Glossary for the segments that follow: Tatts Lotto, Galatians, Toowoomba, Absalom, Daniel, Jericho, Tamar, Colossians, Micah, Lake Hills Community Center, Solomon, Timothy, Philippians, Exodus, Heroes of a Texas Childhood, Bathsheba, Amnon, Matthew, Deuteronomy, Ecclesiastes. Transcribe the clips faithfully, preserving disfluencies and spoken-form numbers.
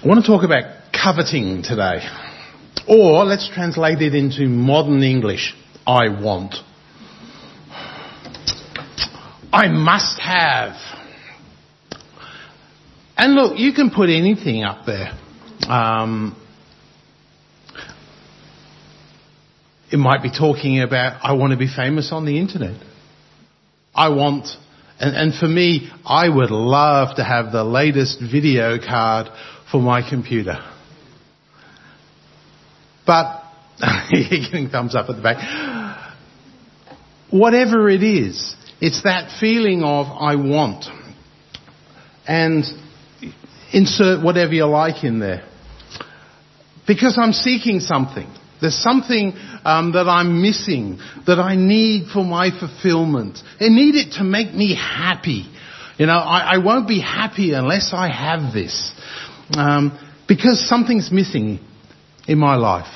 I want to talk about coveting today. Or let's translate it into modern English. I want. I must have. And look, you can put anything up there. Um, it might be talking about, I want to be famous on the internet. I want, and, and for me, I would love to have the latest video card for my computer. But, you're getting thumbs up at the back. Whatever it is, it's that feeling of, I want. And insert whatever you like in there. Because I'm seeking something. There's something um, that I'm missing, that I need for my fulfillment. I need it to make me happy. You know, I, I won't be happy unless I have this. Um, because something's missing in my life.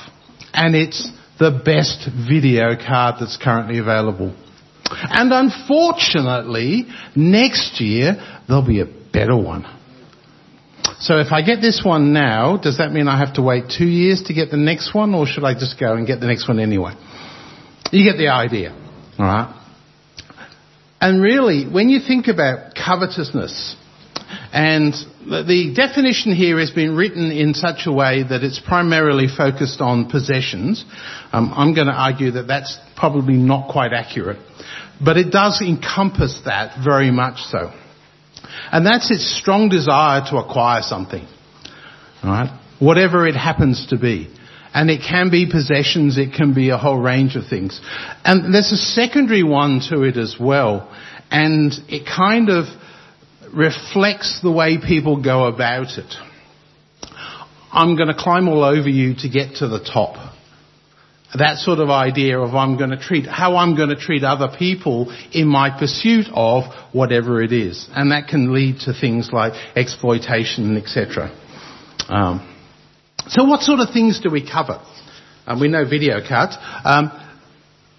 And it's the best video card that's currently available. And unfortunately, next year, there'll be a better one. So if I get this one now, does that mean I have to wait two years to get the next one, or should I just go and get the next one anyway? You get the idea, all right? And really, when you think about covetousness, and the definition here has been written in such a way that it's primarily focused on possessions. Um, I'm going to argue that that's probably not quite accurate, but it does encompass that very much so. And that's its strong desire to acquire something, right? Whatever it happens to be. And it can be possessions, it can be a whole range of things. And there's a secondary one to it as well. And it kind of reflects the way people go about it. I'm going to climb all over you to get to the top. That sort of idea of I'm going to treat, how I'm going to treat other people in my pursuit of whatever it is. And that can lead to things like exploitation, et cetera. Um, so what sort of things do we cover? Um, we know video cards. Um,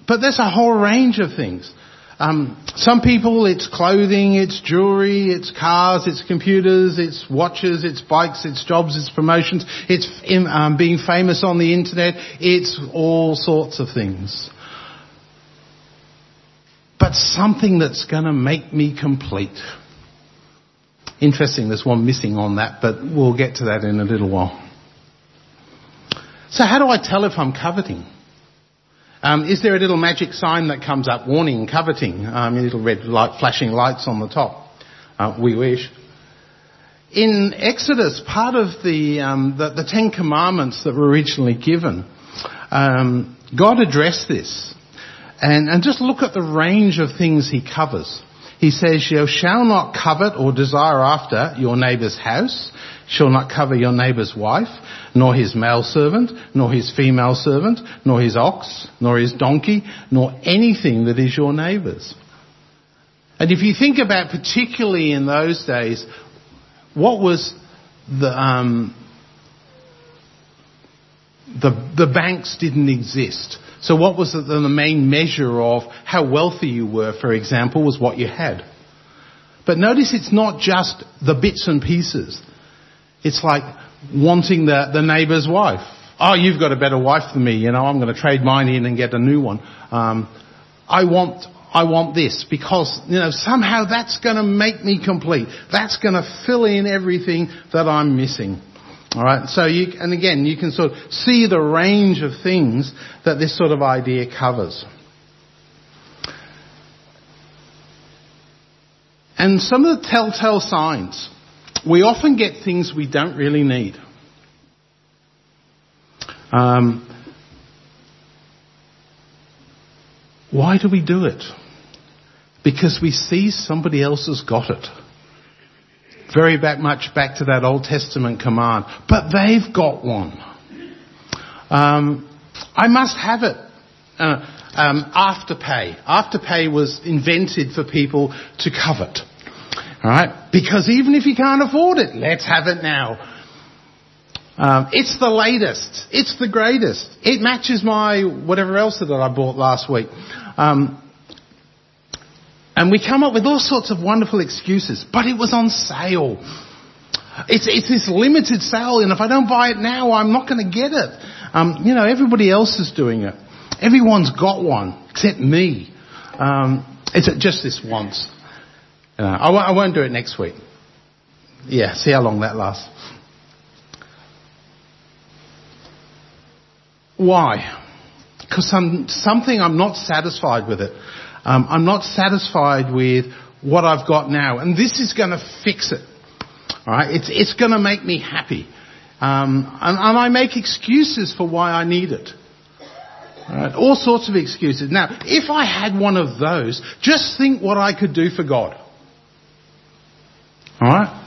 but there's a whole range of things. Um, some people, it's clothing, it's jewelry, it's cars, it's computers, it's watches, it's bikes, it's jobs, it's promotions, it's um, being famous on the internet, it's all sorts of things. But something that's going to make me complete. Interesting, there's one missing on that, but we'll get to that in a little while. So how do I tell if I'm coveting? Um, is there a little magic sign that comes up, warning, coveting, um, little red light, flashing lights on the top? Uh, we wish. In Exodus, part of the, um, the, the Ten Commandments that were originally given, um, God addressed this. And, and just look at the range of things he covers. He says, you shall not covet or desire after your neighbour's house, shall not cover your neighbour's wife, nor his male servant, nor his female servant, nor his ox, nor his donkey, nor anything that is your neighbour's. And if you think about, particularly in those days, what was the um, the, the banks didn't exist. So what was the, the main measure of how wealthy you were, for example, was what you had. But notice it's not just the bits and pieces. It's like wanting the, the neighbour's wife. Oh, you've got a better wife than me, you know, I'm going to trade mine in and get a new one. Um, I want, I want this because, you know, somehow that's going to make me complete. That's going to fill in everything that I'm missing. All right, so you, and again, you can sort of see the range of things that this sort of idea covers. And some of the telltale signs. We often get things we don't really need. Um, why do we do it? Because we see somebody else has got it. Very back, much back to that Old Testament command. But they've got one. Um, I must have it. Uh, um, afterpay. Afterpay was invented for people to covet. All right? Because even if you can't afford it, let's have it now. Um, it's the latest. It's the greatest. It matches my whatever else that I bought last week. Um, And we come up with all sorts of wonderful excuses. But it was on sale. It's it's this limited sale, and if I don't buy it now, I'm not going to get it. Um, you know, everybody else is doing it. Everyone's got one, except me. Um, it's just this once. Uh, I, w- I won't do it next week. Yeah, see how long that lasts. Why? Because some, something I'm not satisfied with it. Um, I'm not satisfied with what I've got now. And this is going to fix it. All right? It's, it's going to make me happy. Um, and, and I make excuses for why I need it. All right? All sorts of excuses. Now, if I had one of those, just think what I could do for God. All right?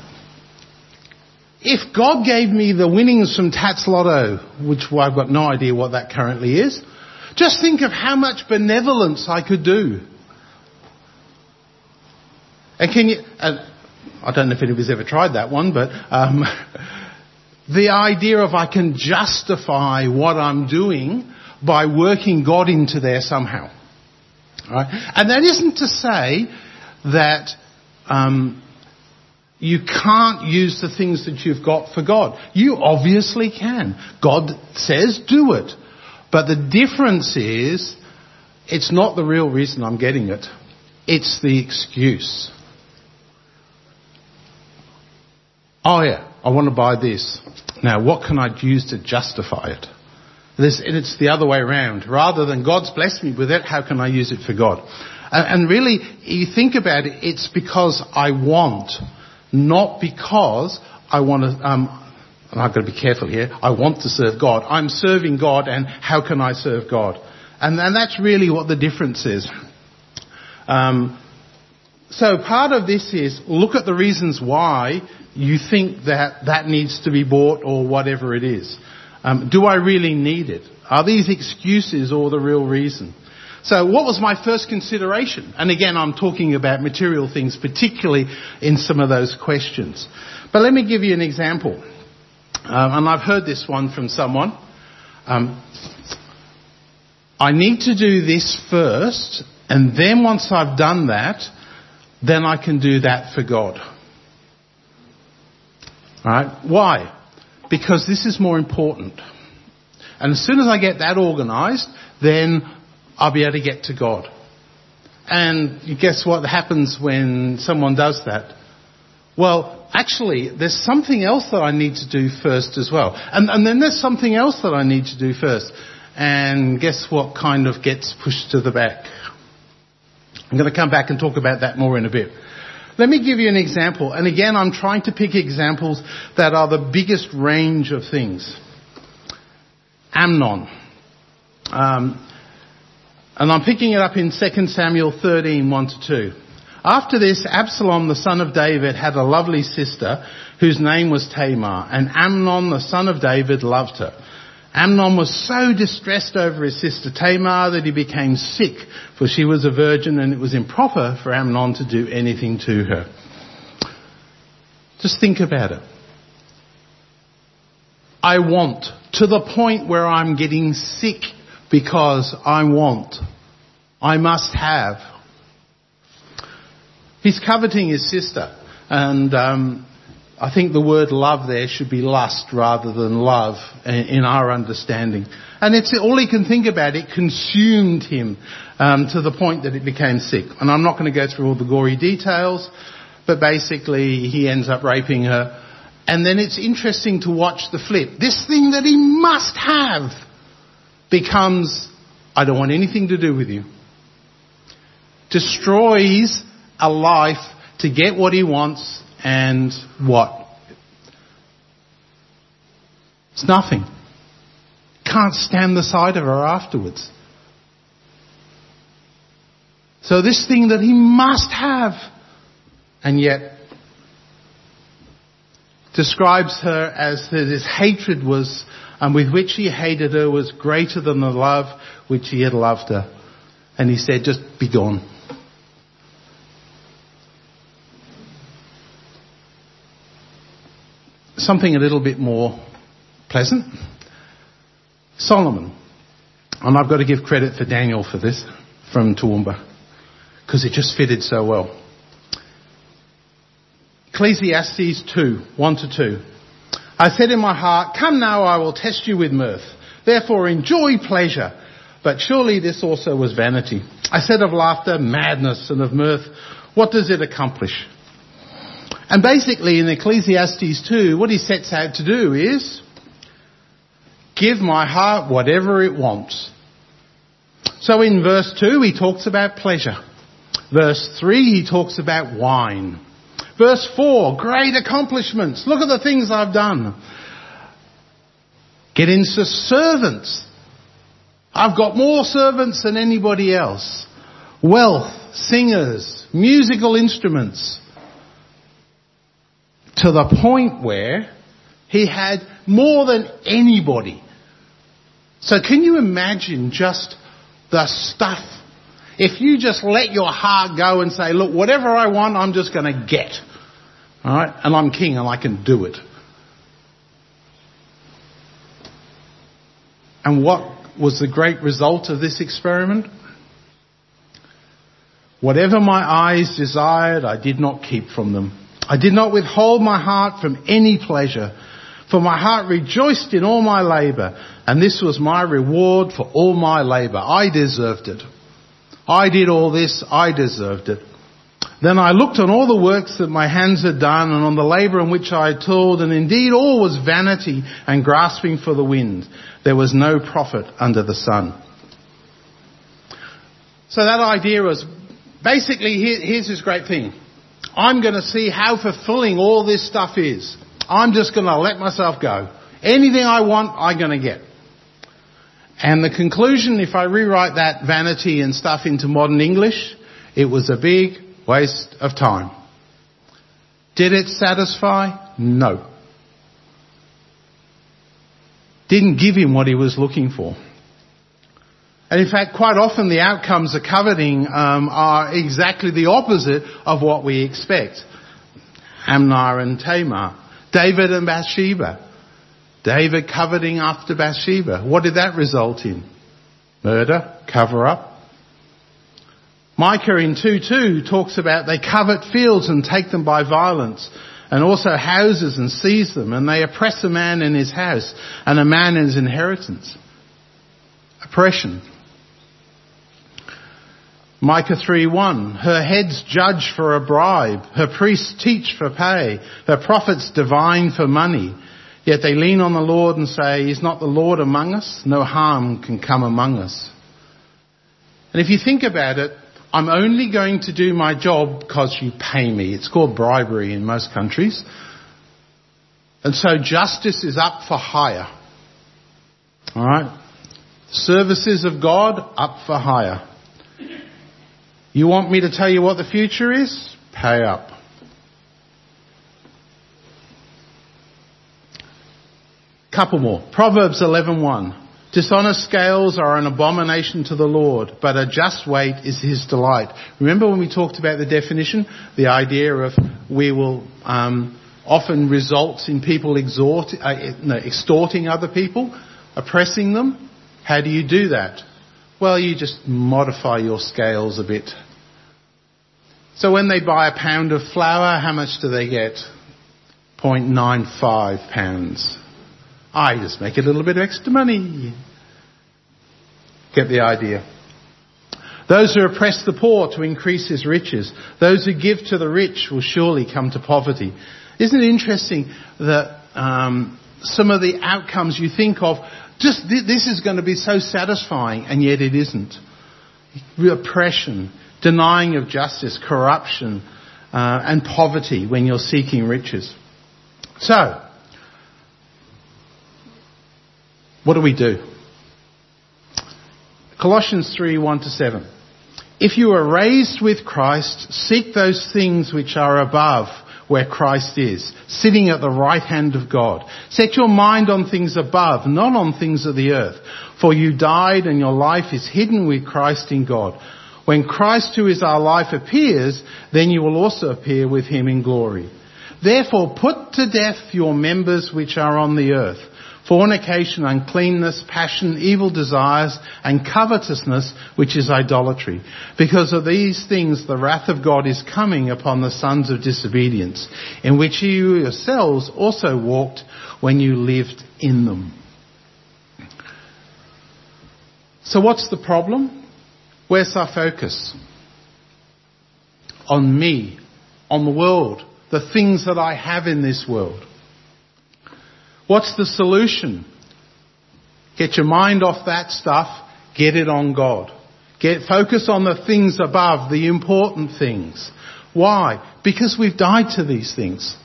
If God gave me the winnings from Tatts Lotto, which I've got no idea what that currently is, just think of how much benevolence I could do. And can you... Uh, I don't know if anybody's ever tried that one, but um, the idea of I can justify what I'm doing by working God into there somehow. All right? And that isn't to say that... Um, You can't use the things that you've got for God. You obviously can. God says do it. But the difference is, it's not the real reason I'm getting it. It's the excuse. Oh yeah, I want to buy this. Now what can I use to justify it? This, and it's the other way around. Rather than God's blessed me with it, how can I use it for God? And, and really, you think about it, it's because I want... Not because I want to, um, and I've got to be careful here, I want to serve God. I'm serving God, and how can I serve God? And, and that's really what the difference is. Um, so part of this is look at the reasons why you think that that needs to be bought or whatever it is. Um, do I really need it? Are these excuses or the real reason? So what was my first consideration? And again, I'm talking about material things, particularly in some of those questions. But let me give you an example. Um, and I've heard this one from someone. Um, I need to do this first, and then once I've done that, then I can do that for God. All right? Why? Because this is more important. And as soon as I get that organised, then... I'll be able to get to God. And guess what happens when someone does that? Well, actually, there's something else that I need to do first as well. And, and then there's something else that I need to do first. And guess what kind of gets pushed to the back? I'm going to come back and talk about that more in a bit. Let me give you an example. And again, I'm trying to pick examples that are the biggest range of things. Amnon. Um... And I'm picking it up in Second Samuel thirteen, one to two. After this, Absalom, the son of David, had a lovely sister whose name was Tamar, and Amnon, the son of David, loved her. Amnon was so distressed over his sister Tamar that he became sick, for she was a virgin and it was improper for Amnon to do anything to her. Just think about it. I want, to the point where I'm getting sick, because I want, I must have. He's coveting his sister. And um, I think the word love there should be lust rather than love in our understanding. And it's all he can think about. It consumed him um, to the point that it became sick. And I'm not going to go through all the gory details, but basically he ends up raping her. And then it's interesting to watch the flip. This thing that he must have becomes, I don't want anything to do with you. Destroys a life to get what he wants, and what? It's nothing. Can't stand the sight of her afterwards. So this thing that he must have, and yet describes her as that his hatred was... and with which he hated her was greater than the love which he had loved her. And he said, just be gone. Something a little bit more pleasant. Solomon. And I've got to give credit for Daniel for this, from Toowoomba, because it just fitted so well. Ecclesiastes two, one to two. I said in my heart, come now, I will test you with mirth. Therefore enjoy pleasure. But surely this also was vanity. I said of laughter, madness, and of mirth, what does it accomplish? And basically in Ecclesiastes two, what he sets out to do is give my heart whatever it wants. So in verse two, he talks about pleasure. Verse three, he talks about wine. Verse four, great accomplishments. Look at the things I've done. Get into servants. I've got more servants than anybody else. Wealth, singers, musical instruments. To the point where he had more than anybody. So can you imagine just the stuff? If you just let your heart go and say, look, whatever I want, I'm just going to get. All right? And I'm king and I can do it. And what was the great result of this experiment? Whatever my eyes desired, I did not keep from them. I did not withhold my heart from any pleasure, for my heart rejoiced in all my labour, and this was my reward for all my labour. I deserved it. I did all this, I deserved it. Then I looked on all the works that my hands had done and on the labour in which I had toiled, and indeed all was vanity and grasping for the wind. There was no profit under the sun. So that idea was basically, here, here's this great thing. I'm going to see how fulfilling all this stuff is. I'm just going to let myself go. Anything I want, I'm going to get. And the conclusion, if I rewrite that vanity and stuff into modern English, it was a big waste of time. Did it satisfy? No. Didn't give him what he was looking for. And in fact, quite often the outcomes of coveting um, are exactly the opposite of what we expect. Amnon and Tamar. David and Bathsheba. David coveting after Bathsheba. What did that result in? Murder, cover up. Micah in two two talks about they covet fields and take them by violence, and also houses and seize them, and they oppress a man in his house and a man in his inheritance. Oppression. Micah three one, her heads judge for a bribe, her priests teach for pay, her prophets divine for money. Yet they lean on the Lord and say, is not the Lord among us? No harm can come among us. And if you think about it, I'm only going to do my job because you pay me. It's called bribery in most countries. And so justice is up for hire. All right? Services of God, up for hire. You want me to tell you what the future is? Pay up. Couple more. Proverbs eleven one. Dishonest scales are an abomination to the Lord, but a just weight is his delight. Remember when we talked about the definition? The idea of we will um, often results in people exhort, uh, no, extorting other people, oppressing them. How do you do that? Well, you just modify your scales a bit. So when they buy a pound of flour, how much do they get? zero point nine five pounds. I just make a little bit of extra money. Get the idea. Those who oppress the poor to increase his riches. Those who give to the rich will surely come to poverty. Isn't it interesting that um, some of the outcomes you think of, just th- this is going to be so satisfying, and yet it isn't. Oppression, denying of justice, corruption, uh, and poverty when you're seeking riches. So, what do we do? Colossians three, one to seven. If you are raised with Christ, seek those things which are above, where Christ is, sitting at the right hand of God. Set your mind on things above, not on things of the earth. For you died and your life is hidden with Christ in God. When Christ, who is our life, appears, then you will also appear with him in glory. Therefore put to death your members which are on the earth. fornication, uncleanness, passion, evil desires, and covetousness, which is idolatry. Because of these things the wrath of God is coming upon the sons of disobedience, in which you yourselves also walked when you lived in them. So what's the problem? Where's our focus? On me, on the world, the things that I have in this world. What's the solution? Get your mind off that stuff. Get it on God. Get focus on the things above, the important things. Why? Because we've died to these things.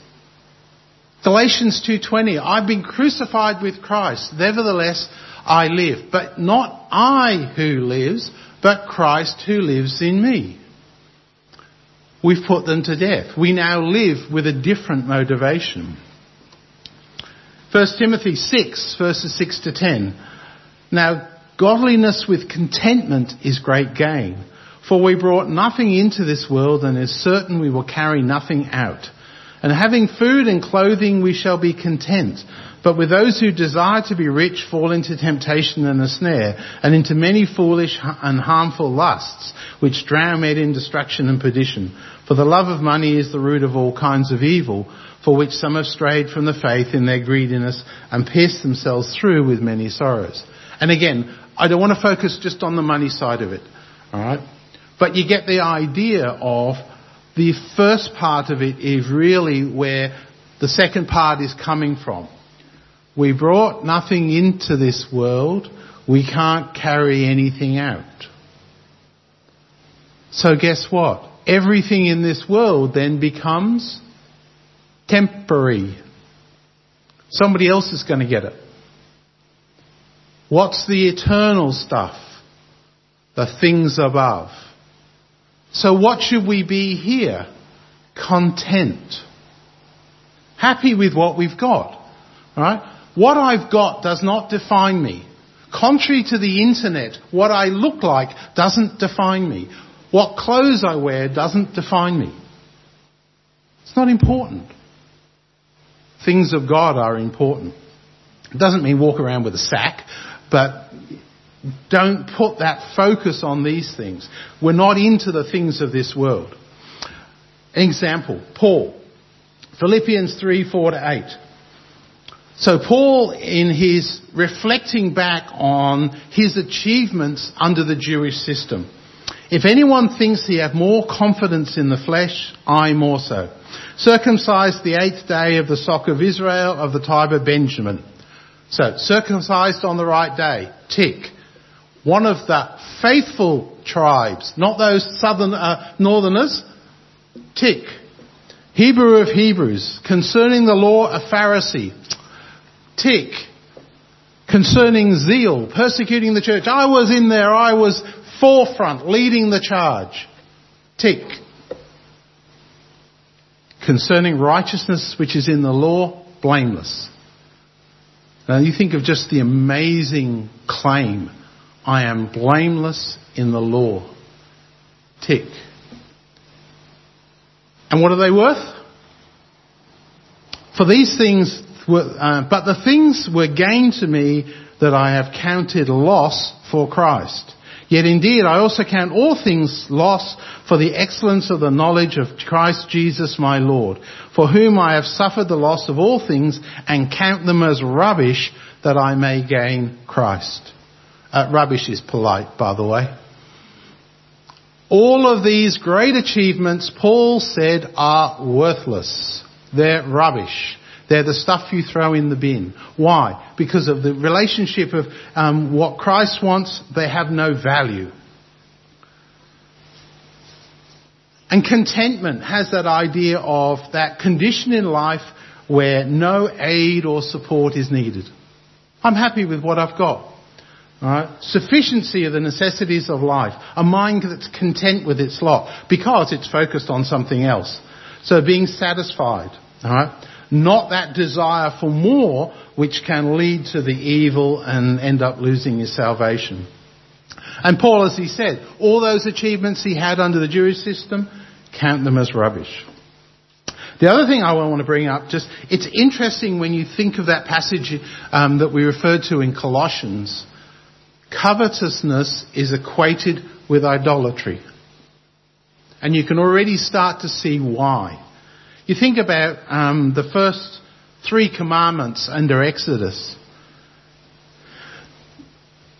Galatians two twenty, I've been crucified with Christ. Nevertheless, I live. But not I who lives, but Christ who lives in me. We've put them to death. We now live with a different motivation. First Timothy six, verses six to ten. Now, godliness with contentment is great gain. For we brought nothing into this world, and is certain we will carry nothing out. And having food and clothing, we shall be content. But with those who desire to be rich fall into temptation and a snare, and into many foolish and harmful lusts, which drown men in destruction and perdition. For the love of money is the root of all kinds of evil, for which some have strayed from the faith in their greediness and pierced themselves through with many sorrows. And again, I don't want to focus just on the money side of it, all right? But you get the idea of the first part of it is really where the second part is coming from. We brought nothing into this world. We can't carry anything out. So guess what? Everything in this world then becomes temporary. Somebody else is going to get it. What's the eternal stuff? The things above. So what should we be here? Content. Happy with what we've got. Alright? What I've got does not define me. Contrary to the internet, what I look like doesn't define me. What clothes I wear doesn't define me. It's not important. Things of God are important. It doesn't mean walk around with a sack, but don't put that focus on these things. We're not into the things of this world. An example, Paul. Philippians three, four to eight. So Paul, in his reflecting back on his achievements under the Jewish system. If anyone thinks he have more confidence in the flesh, I more so. Circumcised the eighth day of the stock of Israel, of the tribe of Benjamin. So, circumcised on the right day, tick. One of the faithful tribes, not those southern uh, northerners, tick. Hebrew of Hebrews, concerning the law a Pharisee, tick. Concerning zeal, persecuting the church, I was in there, I was forefront, leading the charge, tick. Concerning righteousness which is in the law, blameless. Now you think of just the amazing claim, I am blameless in the law, tick. And what are they worth? For these things were, uh, but the things were gain to me that I have counted loss for Christ. Yet indeed I also count all things loss for the excellence of the knowledge of Christ Jesus my Lord, for whom I have suffered the loss of all things and count them as rubbish that I may gain Christ. Uh, rubbish is polite, by the way. All of these great achievements, Paul said, are worthless. They're rubbish. They're the stuff you throw in the bin. Why? Because of the relationship of um, what Christ wants, they have no value. And contentment has that idea of that condition in life where no aid or support is needed. I'm happy with what I've got. All right? Sufficiency of the necessities of life. A mind that's content with its lot because it's focused on something else. So being satisfied. All right? Not that desire for more, which can lead to the evil and end up losing his salvation. And Paul, as he said, all those achievements he had under the Jewish system, count them as rubbish. The other thing I want to bring up, just it's interesting when you think of that passage um, that we referred to in Colossians. Covetousness is equated with idolatry. And you can already start to see why. You think about um, the first three commandments under Exodus.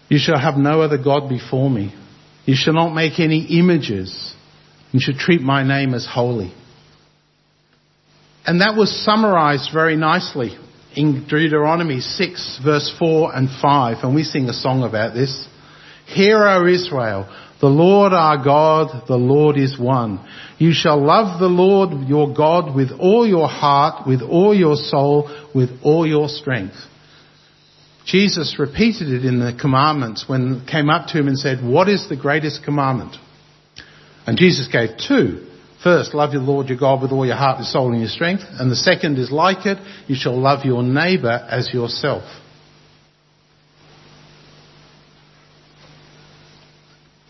You shall have no other God before me. You shall not make any images. You should treat my name as holy. And that was summarised very nicely in Deuteronomy six, verse four and five. And we sing a song about this. Hear, O Israel, the Lord our God, the Lord is one. You shall love the Lord your God with all your heart, with all your soul, with all your strength. Jesus repeated it in the commandments when it came up to him and said, what is the greatest commandment? And Jesus gave two. First, love your Lord your God with all your heart, your soul and your strength. And the second is like it, you shall love your neighbour as yourself.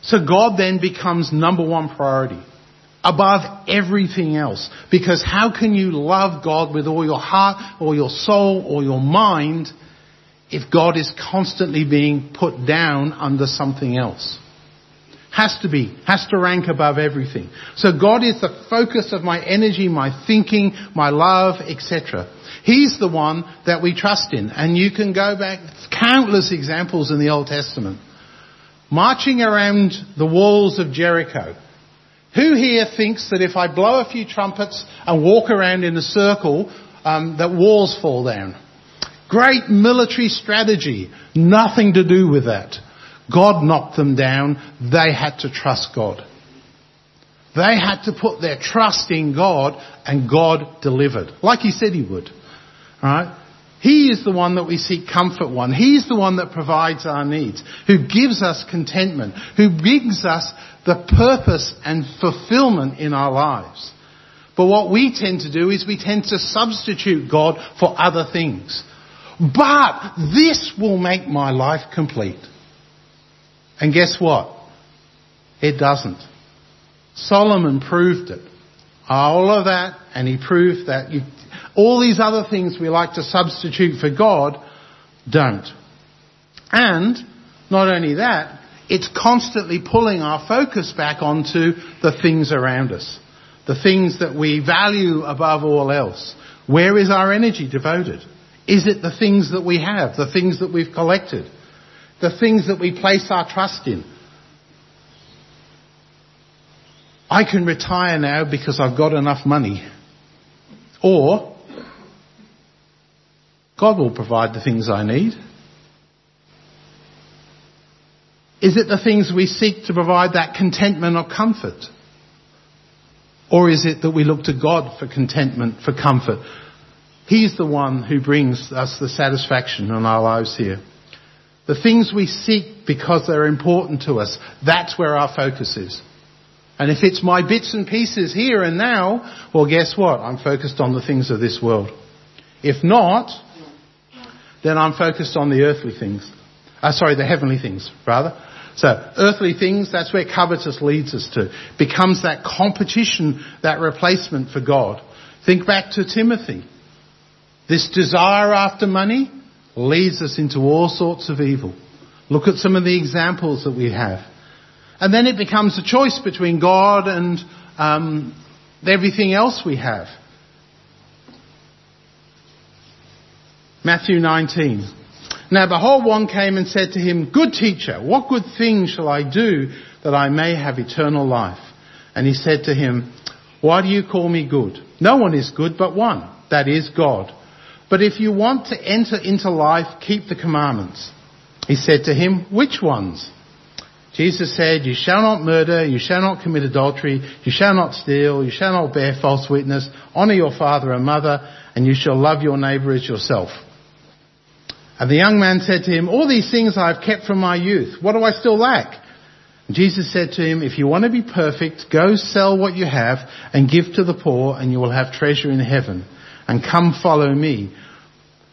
So God then becomes number one priority, above everything else. Because how can you love God with all your heart, or your soul, or your mind, if God is constantly being put down under something else? Has to be, has to rank above everything. So God is the focus of my energy, my thinking, my love, et cetera. He's the one that we trust in. And you can go back countless examples in the Old Testament. Marching around the walls of Jericho. Who here thinks that if I blow a few trumpets and walk around in a circle, um, that walls fall down? Great military strategy. Nothing to do with that. God knocked them down. They had to trust God. They had to put their trust in God, and God delivered, like he said he would. All right? He is the one that we seek comfort on. He's the one that provides our needs, who gives us contentment, who gives us the purpose and fulfillment in our lives. But what we tend to do is we tend to substitute God for other things. But this will make my life complete. And guess what? It doesn't. Solomon proved it. All of that, and he proved that. You, all these other things we like to substitute for God don't. And not only that, it's constantly pulling our focus back onto the things around us, the things that we value above all else. Where is our energy devoted? Is it the things that we have, the things that we've collected? The things that we place our trust in. I can retire now because I've got enough money. Or, God will provide the things I need. Is it the things we seek to provide that contentment or comfort? Or is it that we look to God for contentment, for comfort? He's the one who brings us the satisfaction in our lives here. The things we seek because they're important to us, that's where our focus is. And if it's my bits and pieces here and now, well, guess what? I'm focused on the things of this world. If not, then I'm focused on the earthly things. Uh, sorry, the heavenly things, rather. So, earthly things, that's where covetous leads us to. Becomes that competition, that replacement for God. Think back to Timothy. This desire after money leads us into all sorts of evil. Look at some of the examples that we have. And then it becomes a choice between God and um, everything else we have. Matthew nineteen. Now behold, one came and said to him, Good teacher, what good thing shall I do that I may have eternal life? And he said to him, Why do you call me good? No one is good but one, that is God. But if you want to enter into life, keep the commandments. He said to him, Which ones? Jesus said, You shall not murder, you shall not commit adultery, you shall not steal, you shall not bear false witness, honour your father and mother, and you shall love your neighbour as yourself. And the young man said to him, All these things I have kept from my youth. What do I still lack? And Jesus said to him, If you want to be perfect, go sell what you have and give to the poor, and you will have treasure in heaven. And come follow me.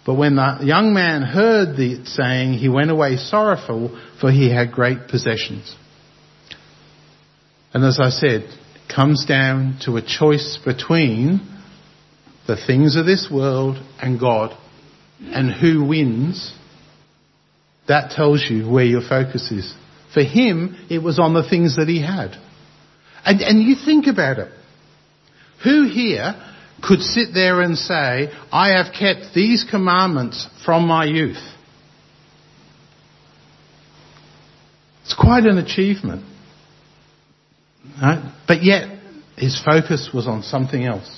But when the young man heard the saying, he went away sorrowful, for he had great possessions. And as I said, it comes down to a choice between the things of this world and God, and who wins, that tells you where your focus is. For him, it was on the things that he had. And, and you think about it. Who here could sit there and say, I have kept these commandments from my youth? It's quite an achievement. Right? But yet, his focus was on something else.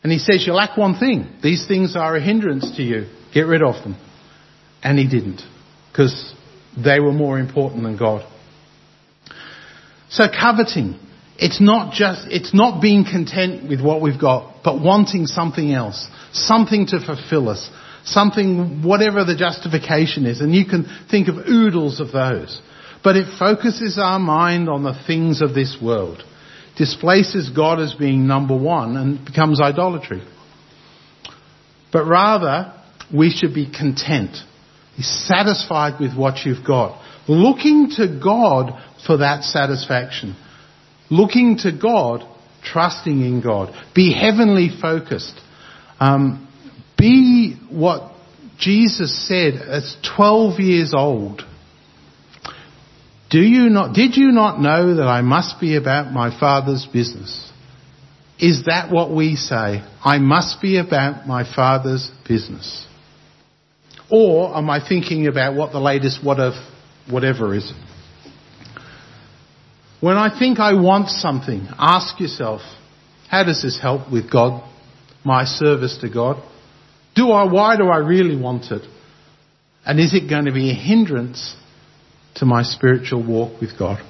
And he says, you lack one thing. These things are a hindrance to you. Get rid of them. And he didn't, because they were more important than God. So coveting, it's not just, it's not being content with what we've got, but wanting something else, something to fulfill us, something, whatever the justification is. And you can think of oodles of those. But it focuses our mind on the things of this world, displaces God as being number one, and becomes idolatry. But rather, we should be content, be satisfied with what you've got, looking to God for that satisfaction, looking to God, trusting in God, be heavenly focused, um, be what Jesus said as twelve years old. Do you not, did you not know that I must be about my Father's business? Is that what we say? I must be about my Father's business. Or am I thinking about what the latest what of whatever is? When I think I want something, ask yourself, how does this help with God, my service to God? Do I, why do I really want it? And is it going to be a hindrance to my spiritual walk with God?